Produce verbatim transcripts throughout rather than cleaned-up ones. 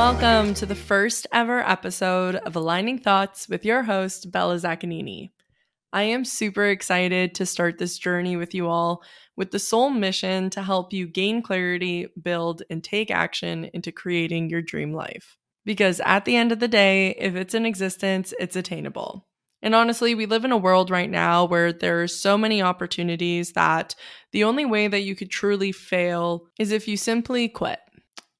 welcome to the first ever episode of Aligning Thoughts with your host, Bella Zaccagnini. I am super excited to start this journey with you all with the sole mission to help you gain clarity, build, and take action into creating your dream life. Because at the end of the day, if it's in existence, it's attainable. And honestly, we live in a world right now where there are so many opportunities that the only way that you could truly fail is if you simply quit.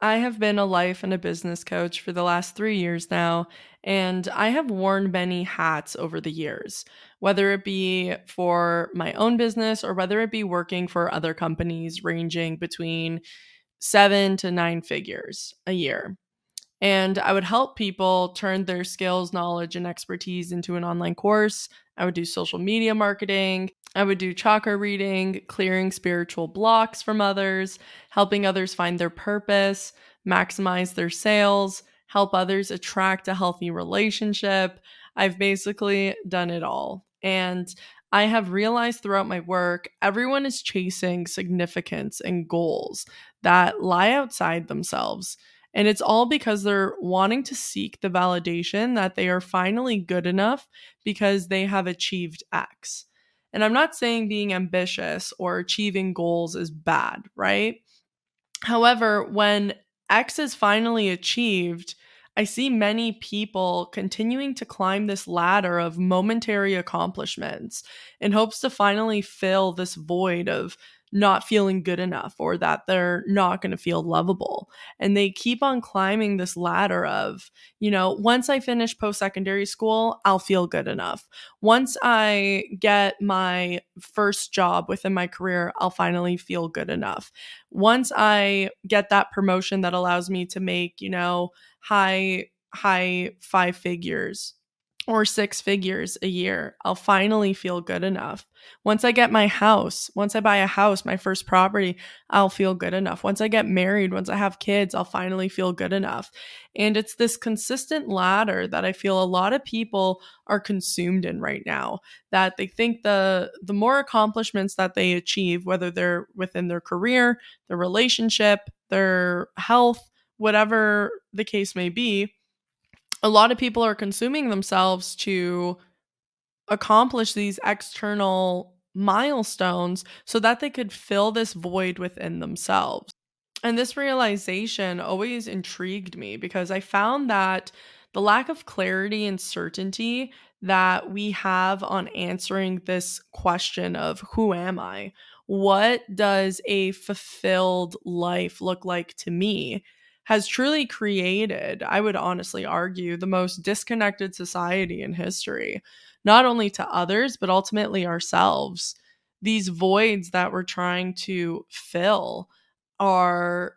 I have been a life and a business coach for the last three years now, and I have worn many hats over the years, whether it be for my own business or whether it be working for other companies ranging between seven to nine figures a year. And I would help people turn their skills, knowledge, and expertise into an online course. I would do social media marketing. I would do chakra reading, clearing spiritual blocks from others, helping others find their purpose, maximize their sales, help others attract a healthy relationship. I've basically done it all. And I have realized throughout my work, everyone is chasing significance and goals that lie outside themselves. And it's all because they're wanting to seek the validation that they are finally good enough because they have achieved X. And I'm not saying being ambitious or achieving goals is bad, right? However, when X is finally achieved, I see many people continuing to climb this ladder of momentary accomplishments in hopes to finally fill this void of not feeling good enough or that they're not going to feel lovable. And they keep on climbing this ladder of, you know, once I finish post-secondary school, I'll feel good enough. Once I get my first job within my career, I'll finally feel good enough. Once I get that promotion that allows me to make, you know, high, high five figures or six figures a year, I'll finally feel good enough. Once I get my house, once I buy a house, my first property, I'll feel good enough. Once I get married, once I have kids, I'll finally feel good enough. And it's this consistent ladder that I feel a lot of people are consumed in right now, that they think the, the more accomplishments that they achieve, whether they're within their career, their relationship, their health, whatever the case may be, a lot of people are consuming themselves to accomplish these external milestones so that they could fill this void within themselves. And this realization always intrigued me because I found that the lack of clarity and certainty that we have on answering this question of who am I? What does a fulfilled life look like to me? Has truly created, I would honestly argue, the most disconnected society in history, not only to others, but ultimately ourselves. These voids that we're trying to fill are,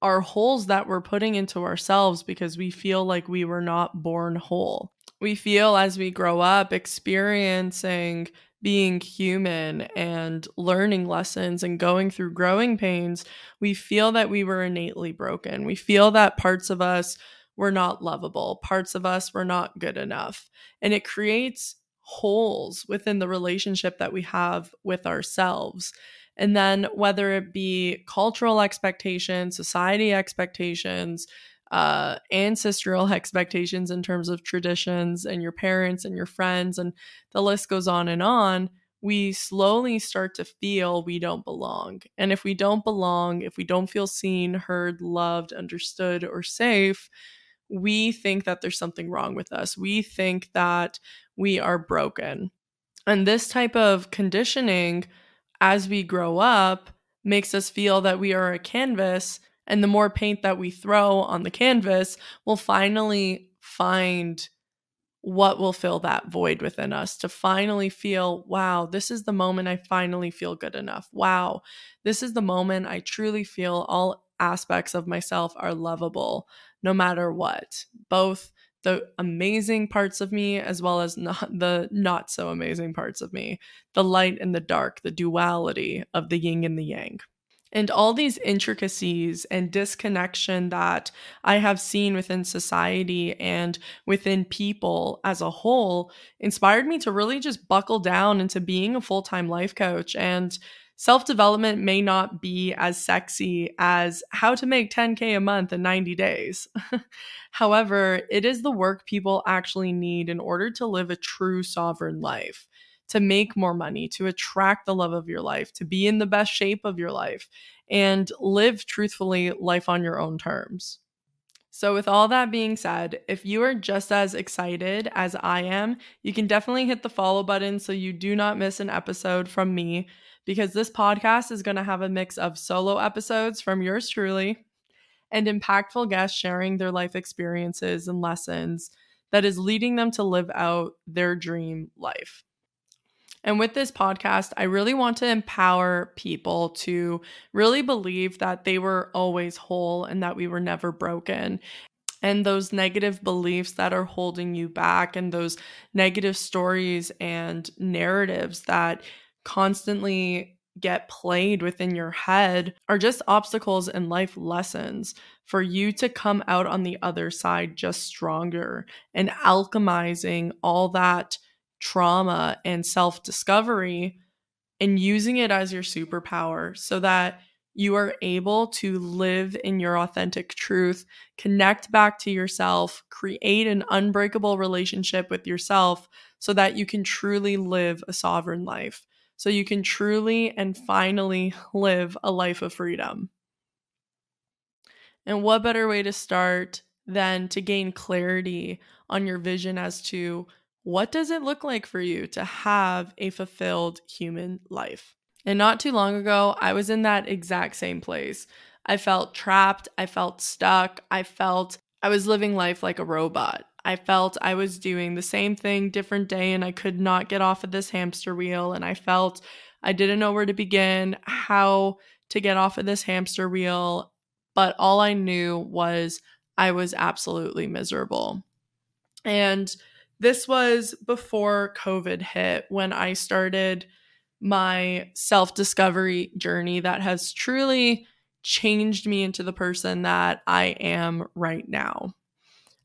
are holes that we're putting into ourselves because we feel like we were not born whole. We feel as we grow up experiencing being human and learning lessons and going through growing pains, we feel that we were innately broken. We feel that parts of us were not lovable, parts of us were not good enough. And it creates holes within the relationship that we have with ourselves. And then whether it be cultural expectations, society expectations, uh, ancestral expectations in terms of traditions and your parents and your friends, and the list goes on and on, we slowly start to feel we don't belong. And if we don't belong, if we don't feel seen, heard, loved, understood, or safe, we think that there's something wrong with us. We think that we are broken. And this type of conditioning, as we grow up, makes us feel that we are a canvas. And the more paint that we throw on the canvas, we'll finally find what will fill that void within us to finally feel, wow, this is the moment I finally feel good enough. Wow, this is the moment I truly feel all aspects of myself are lovable, no matter what. Both the amazing parts of me as well as not, the not so amazing parts of me, the light and the dark, the duality of the yin and the yang. And all these intricacies and disconnection that I have seen within society and within people as a whole inspired me to really just buckle down into being a full-time life coach. And self-development may not be as sexy as how to make ten K a month in ninety days. However, it is the work people actually need in order to live a true sovereign life, to make more money, to attract the love of your life, to be in the best shape of your life, and live truthfully life on your own terms. So with all that being said, if you are just as excited as I am, you can definitely hit the follow button so you do not miss an episode from me, because this podcast is going to have a mix of solo episodes from yours truly and impactful guests sharing their life experiences and lessons that is leading them to live out their dream life. And with this podcast, I really want to empower people to really believe that they were always whole and that we were never broken. And those negative beliefs that are holding you back and those negative stories and narratives that constantly get played within your head are just obstacles and life lessons for you to come out on the other side just stronger and alchemizing all that trauma and self-discovery and using it as your superpower so that you are able to live in your authentic truth, connect back to yourself, create an unbreakable relationship with yourself so that you can truly live a sovereign life. So you can truly and finally live a life of freedom. And what better way to start than to gain clarity on your vision as to what does it look like for you to have a fulfilled human life? And not too long ago, I was in that exact same place. I felt trapped. I felt stuck. I felt I was living life like a robot. I felt I was doing the same thing, different day, and I could not get off of this hamster wheel. And I felt I didn't know where to begin, how to get off of this hamster wheel. But all I knew was I was absolutely miserable. And this was before COVID hit, when I started my self-discovery journey that has truly changed me into the person that I am right now.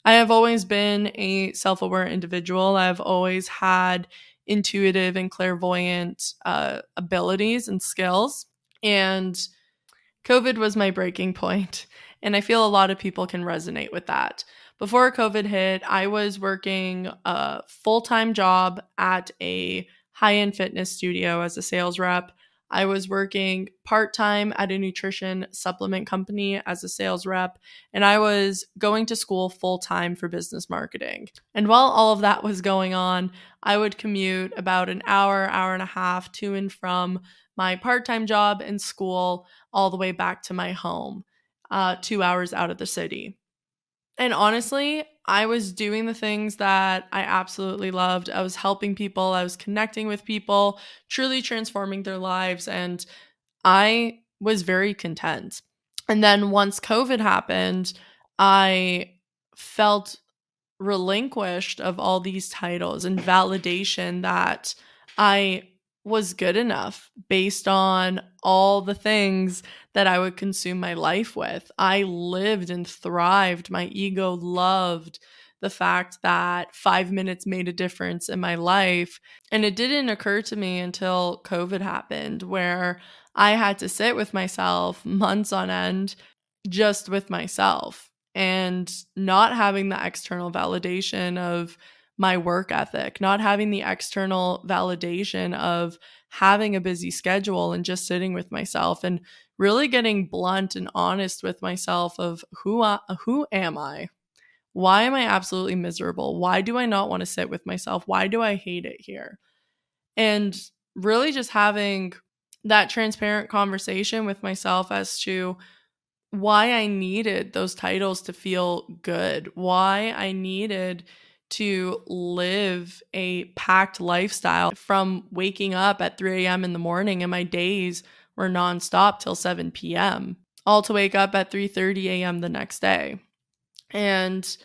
I have always been a self-aware individual. I've always had intuitive and clairvoyant uh, abilities and skills. And COVID was my breaking point. And I feel a lot of people can resonate with that. Before COVID hit, I was working a full-time job at a high-end fitness studio as a sales rep. I was working part-time at a nutrition supplement company as a sales rep, and I was going to school full-time for business marketing. And while all of that was going on, I would commute about an hour, hour and a half to and from my part-time job and school all the way back to my home, uh, two hours out of the city. And honestly, I was doing the things that I absolutely loved. I was helping people. I was connecting with people, truly transforming their lives. And I was very content. And then once COVID happened, I felt relinquished of all these titles and validation that I was good enough based on all the things that I would consume my life with. I lived and thrived. My ego loved the fact that five minutes made a difference in my life. And it didn't occur to me until COVID happened, where I had to sit with myself months on end, just with myself, and not having the external validation of my work ethic, not having the external validation of having a busy schedule and just sitting with myself and really getting blunt and honest with myself of who I, who am I? Why am I absolutely miserable? Why do I not want to sit with myself? Why do I hate it here? And really just having that transparent conversation with myself as to why I needed those titles to feel good, why I needed to live a packed lifestyle from waking up at three a.m. in the morning, and my days were nonstop till seven p.m., all to wake up at three thirty a.m. the next day. And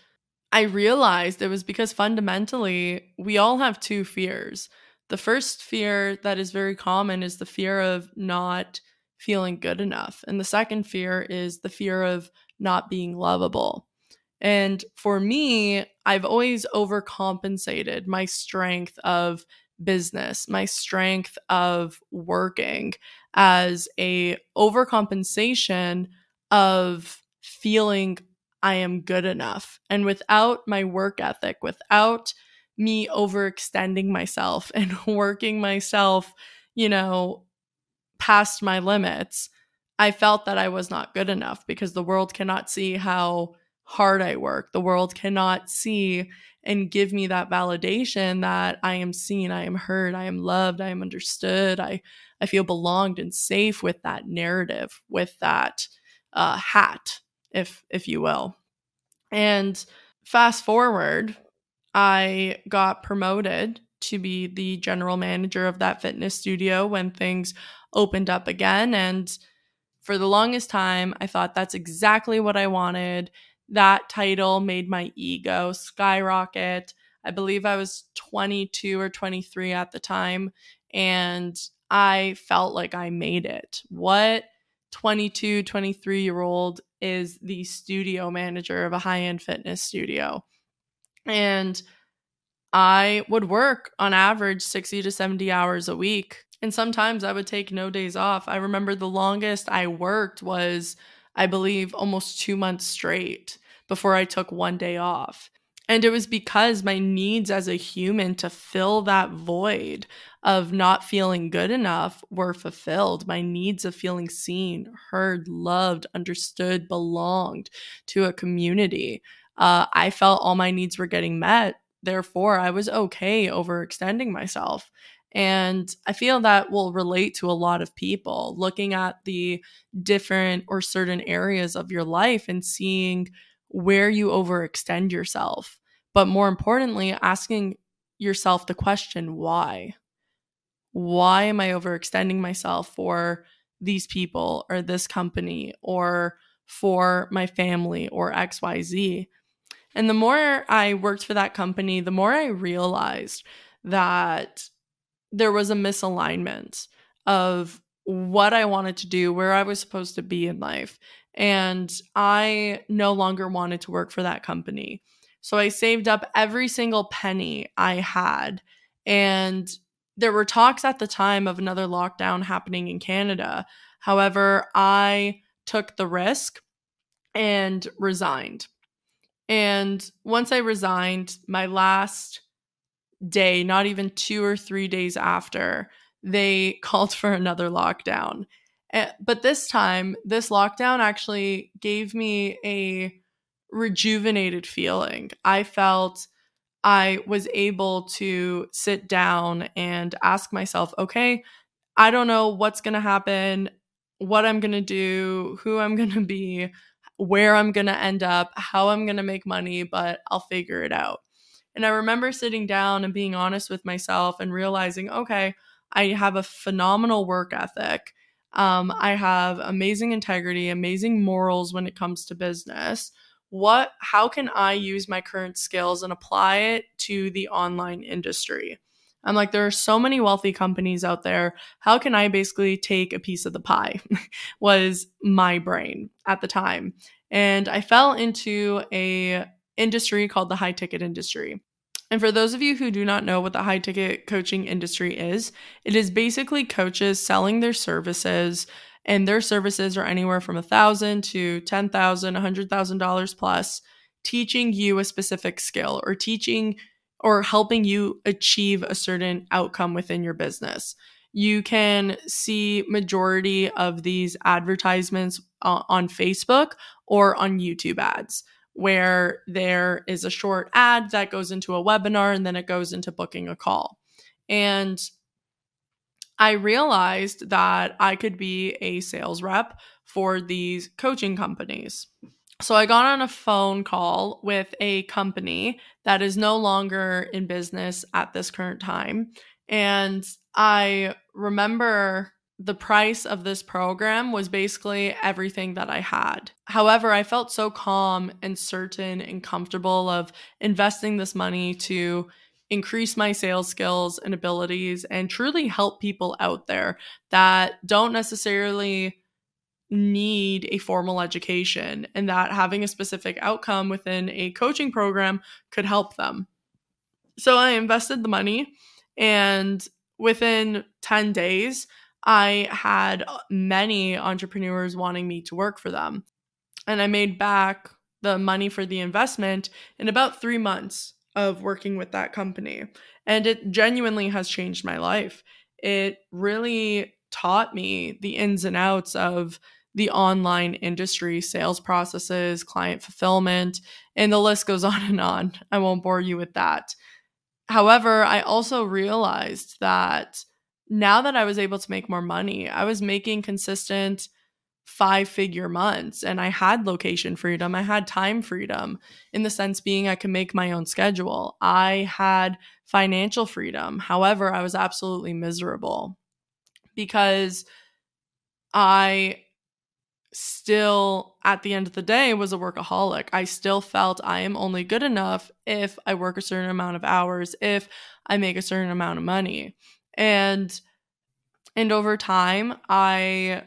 I realized it was because fundamentally, we all have two fears. The first fear that is very common is the fear of not feeling good enough. And the second fear is the fear of not being lovable. And for me, I've always overcompensated my strength of business, my strength of working, as a overcompensation of feeling I am good enough. And without my work ethic, without me overextending myself and working myself, you know, past my limits, I felt that I was not good enough, because the world cannot see how hard I work. The world cannot see and give me that validation that I am seen, I am heard, I am loved, I am understood. I, I feel belonged and safe with that narrative, with that uh, hat, if if you will. And fast forward, I got promoted to be the general manager of that fitness studio when things opened up again. And for the longest time, I thought that's exactly what I wanted. That title made my ego skyrocket. I believe I was twenty-two or twenty-three at the time, and I felt like I made it. What twenty-two, twenty-three-year-old is the studio manager of a high-end fitness studio? And I would work on average sixty to seventy hours a week, and sometimes I would take no days off. I remember the longest I worked was, I believe, almost two months straight before I took one day off. And it was because my needs as a human to fill that void of not feeling good enough were fulfilled. My needs of feeling seen, heard, loved, understood, belonged to a community. Uh, I felt all my needs were getting met. Therefore, I was okay overextending myself. And I feel that will relate to a lot of people, looking at the different or certain areas of your life and seeing where you overextend yourself. But more importantly, asking yourself the question, why? Why am I overextending myself for these people or this company or for my family or X Y Z? And the more I worked for that company, the more I realized that there was a misalignment of what I wanted to do, where I was supposed to be in life. And I no longer wanted to work for that company. So I saved up every single penny I had. And there were talks at the time of another lockdown happening in Canada. However, I took the risk and resigned. And once I resigned, my last day, not even two or three days after, they called for another lockdown. But this time, this lockdown actually gave me a rejuvenated feeling. I felt I was able to sit down and ask myself, okay, I don't know what's going to happen, what I'm going to do, who I'm going to be, where I'm going to end up, how I'm going to make money, but I'll figure it out. And I remember sitting down and being honest with myself and realizing, okay, I have a phenomenal work ethic. Um, I have amazing integrity, amazing morals when it comes to business. What, how can I use my current skills and apply it to the online industry? I'm like, there are so many wealthy companies out there. How can I basically take a piece of the pie? Was my brain at the time. And I fell into a industry called the high ticket industry. And for those of you who do not know what the high-ticket coaching industry is, it is basically coaches selling their services, and their services are anywhere from one thousand dollars to ten thousand dollars, one hundred thousand dollars plus, teaching you a specific skill or teaching or helping you achieve a certain outcome within your business. You can see majority of these advertisements uh, on Facebook or on YouTube ads, where there is a short ad that goes into a webinar and then it goes into booking a call. And I realized that I could be a sales rep for these coaching companies. So I got on a phone call with a company that is no longer in business at this current time. And I remember the price of this program was basically everything that I had. However, I felt so calm and certain and comfortable of investing this money to increase my sales skills and abilities, and truly help people out there that don't necessarily need a formal education, and that having a specific outcome within a coaching program could help them. So I invested the money, and within ten days, I had many entrepreneurs wanting me to work for them. And I made back the money for the investment in about three months of working with that company. And it genuinely has changed my life. It really taught me the ins and outs of the online industry, sales processes, client fulfillment, and the list goes on and on. I won't bore you with that. However, I also realized that now that I was able to make more money, I was making consistent five-figure months, and I had location freedom. I had time freedom, in the sense being I could make my own schedule. I had financial freedom. However, I was absolutely miserable because I still, at the end of the day, was a workaholic. I still felt I am only good enough if I work a certain amount of hours, if I make a certain amount of money. And and over time, I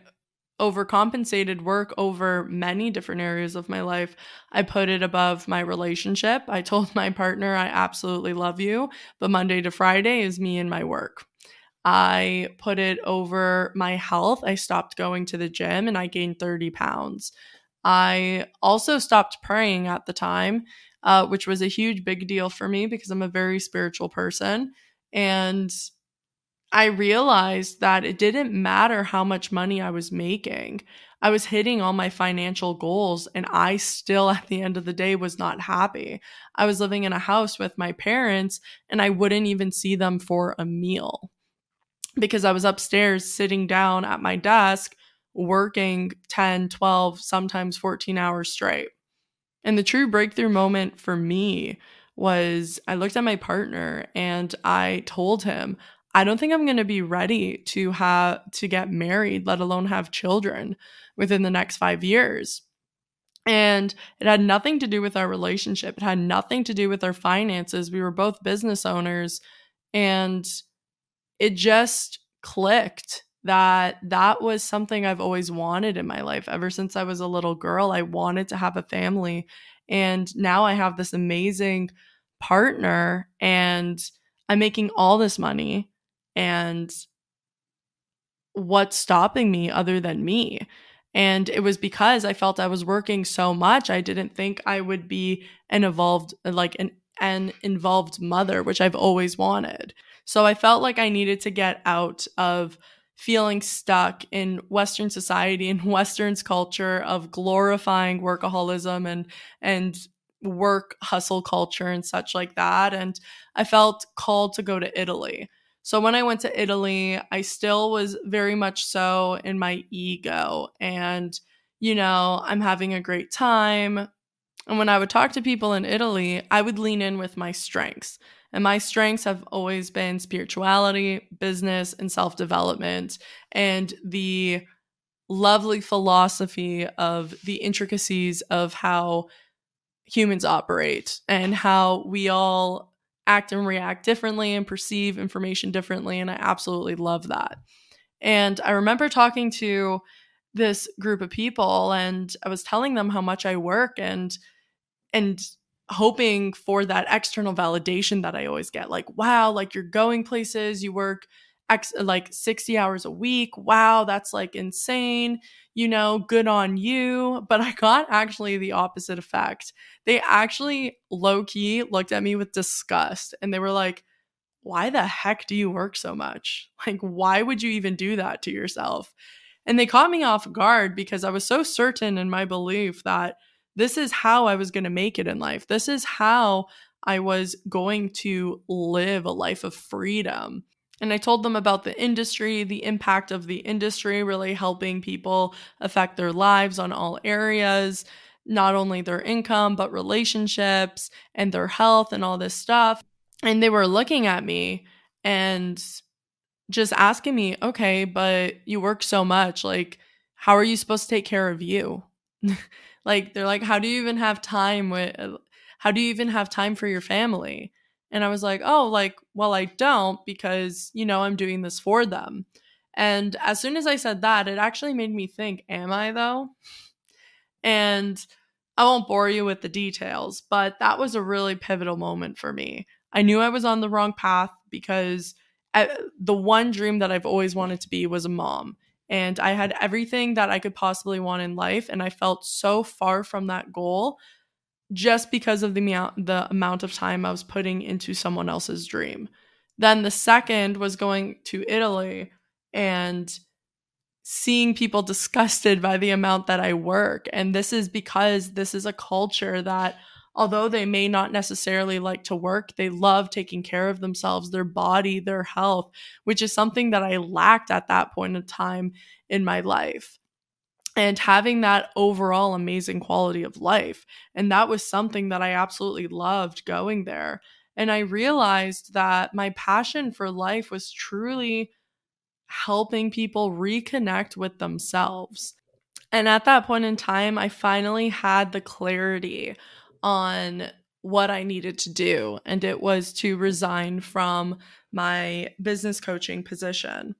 overcompensated work over many different areas of my life. I put it above my relationship. I told my partner, I absolutely love you, but Monday to Friday is me and my work. I put it over my health. I stopped going to the gym and I gained thirty pounds. I also stopped praying at the time, uh, which was a huge big deal for me because I'm a very spiritual person. And I realized that it didn't matter how much money I was making. I was hitting all my financial goals, and I still, at the end of the day, was not happy. I was living in a house with my parents, and I wouldn't even see them for a meal because I was upstairs sitting down at my desk working ten, twelve, sometimes fourteen hours straight. And the true breakthrough moment for me was I looked at my partner and I told him, I don't think I'm going to be ready to have to get married, let alone have children, within the next five years. And it had nothing to do with our relationship. It had nothing to do with our finances. We were both business owners, and it just clicked that that was something I've always wanted in my life. Ever since I was a little girl, I wanted to have a family, and now I have this amazing partner, and I'm making all this money. And what's stopping me other than me? And it was because I felt I was working so much, I didn't think I would be an evolved, like an, an involved mother, which I've always wanted. So I felt like I needed to get out of feeling stuck in Western society and Western's culture of glorifying workaholism and and work hustle culture and such like that. And I felt called to go to Italy. So when I went to Italy, I still was very much so in my ego and, you know, I'm having a great time. And when I would talk to people in Italy, I would lean in with my strengths. And my strengths have always been spirituality, business, and self-development, and the lovely philosophy of the intricacies of how humans operate and how we all act and react differently and perceive information differently. And I absolutely love that. And I remember talking to this group of people, and I was telling them how much I work and and hoping for that external validation that I always get. Like, wow, like you're going places, you work ex- like sixty hours a week. Wow, that's like insane. You know, good on you. But I got actually the opposite effect. They actually low-key looked at me with disgust, and they were like, why the heck do you work so much? Like, why would you even do that to yourself? And they caught me off guard because I was so certain in my belief that this is how I was going to make it in life. This is how I was going to live a life of freedom. And I told them about the industry, the impact of the industry really helping people affect their lives on all areas, not only their income, but relationships and their health and all this stuff. And they were looking at me and just asking me, okay, but you work so much. Like, how are you supposed to take care of you? Like, they're like, how do you even have time with, how do you even have time for your family? And I was like, oh, like, well, I don't, because, you know, I'm doing this for them. And as soon as I said that, it actually made me think, am I though? And I won't bore you with the details, but that was a really pivotal moment for me. I knew I was on the wrong path because I, the one dream that I've always wanted to be was a mom. And I had everything that I could possibly want in life. And I felt so far from that goal just because of the amount, the amount of time I was putting into someone else's dream. Then the second was going to Italy and seeing people disgusted by the amount that I work. And this is because this is a culture that, although they may not necessarily like to work, they love taking care of themselves, their body, their health, which is something that I lacked at that point in time in my life. And having that overall amazing quality of life. And that was something that I absolutely loved going there. And I realized that my passion for life was truly helping people reconnect with themselves. And at that point in time, I finally had the clarity on what I needed to do, and it was to resign from my business coaching position.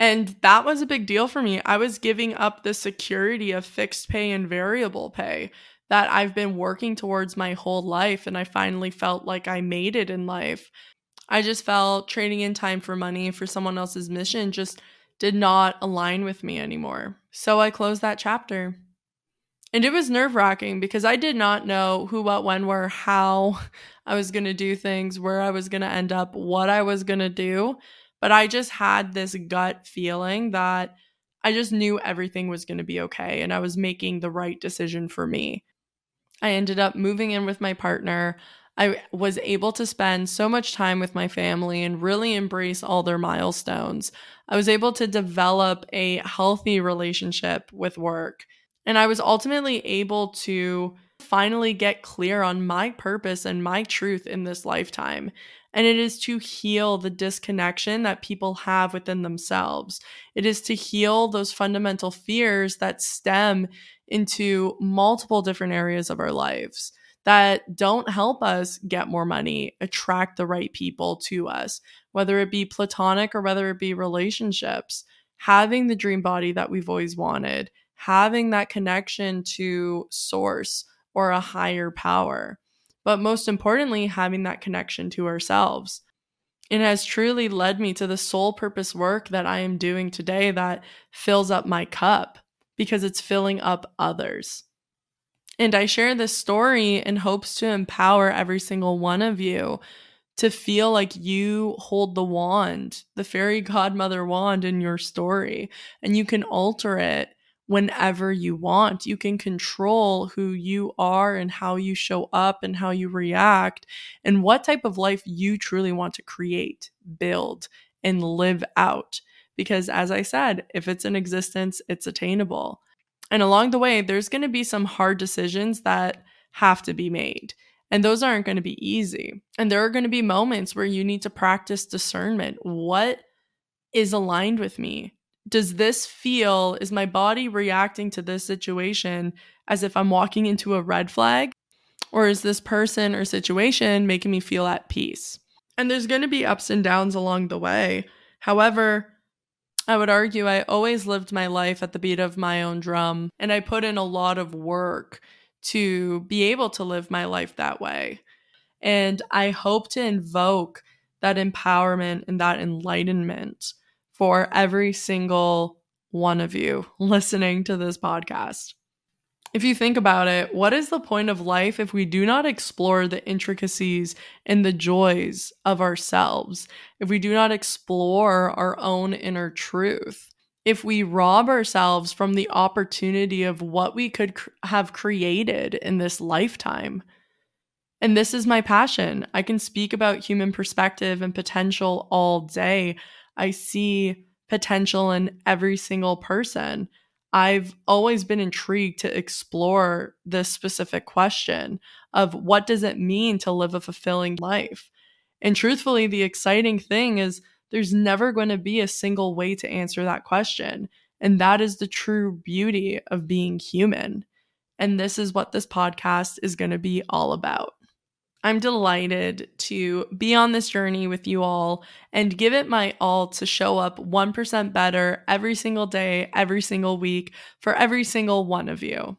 And that was a big deal for me. I was giving up the security of fixed pay and variable pay that I've been working towards my whole life, and I finally felt like I made it in life. I just felt trading in time for money for someone else's mission just did not align with me anymore. So I closed that chapter. And it was nerve-wracking because I did not know who, what, when, where, how I was going to do things, where I was going to end up, what I was going to do. But I just had this gut feeling that I just knew everything was going to be okay and I was making the right decision for me. I ended up moving in with my partner. I was able to spend so much time with my family and really embrace all their milestones. I was able to develop a healthy relationship with work. And I was ultimately able to finally get clear on my purpose and my truth in this lifetime. And it is to heal the disconnection that people have within themselves. It is to heal those fundamental fears that stem into multiple different areas of our lives that don't help us get more money, attract the right people to us, whether it be platonic or whether it be relationships. Having the dream body that we've always wanted, having that connection to source or a higher power, but most importantly, having that connection to ourselves. It has truly led me to the sole purpose work that I am doing today that fills up my cup because it's filling up others. And I share this story in hopes to empower every single one of you to feel like you hold the wand, the fairy godmother wand in your story, and you can alter it whenever you want. You can control who you are and how you show up and how you react and what type of life you truly want to create, build, and live out. Because as I said, if it's in existence, it's attainable. And along the way, there's going to be some hard decisions that have to be made. And those aren't going to be easy. And there are going to be moments where you need to practice discernment. What is aligned with me? Does this feel, is my body reacting to this situation as if I'm walking into a red flag? Or is this person or situation making me feel at peace? And there's going to be ups and downs along the way. However, I would argue I always lived my life at the beat of my own drum, and I put in a lot of work to be able to live my life that way. And I hope to invoke that empowerment and that enlightenment for every single one of you listening to this podcast. If you think about it, what is the point of life if we do not explore the intricacies and the joys of ourselves? If we do not explore our own inner truth? If we rob ourselves from the opportunity of what we could cr- have created in this lifetime? And this is my passion. I can speak about human perspective and potential all day. I see potential in every single person. I've always been intrigued to explore this specific question of what does it mean to live a fulfilling life? And truthfully, the exciting thing is there's never going to be a single way to answer that question. And that is the true beauty of being human. And this is what this podcast is going to be all about. I'm delighted to be on this journey with you all and give it my all to show up one percent better every single day, every single week, for every single one of you.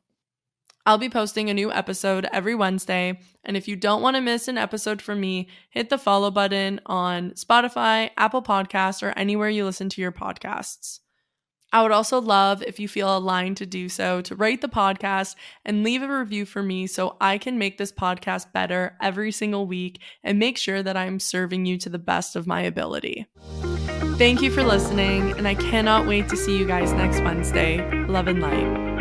I'll be posting a new episode every Wednesday, and if you don't want to miss an episode from me, hit the follow button on Spotify, Apple Podcasts, or anywhere you listen to your podcasts. I would also love, if you feel aligned to do so, to rate the podcast and leave a review for me so I can make this podcast better every single week and make sure that I'm serving you to the best of my ability. Thank you for listening, and I cannot wait to see you guys next Wednesday. Love and light.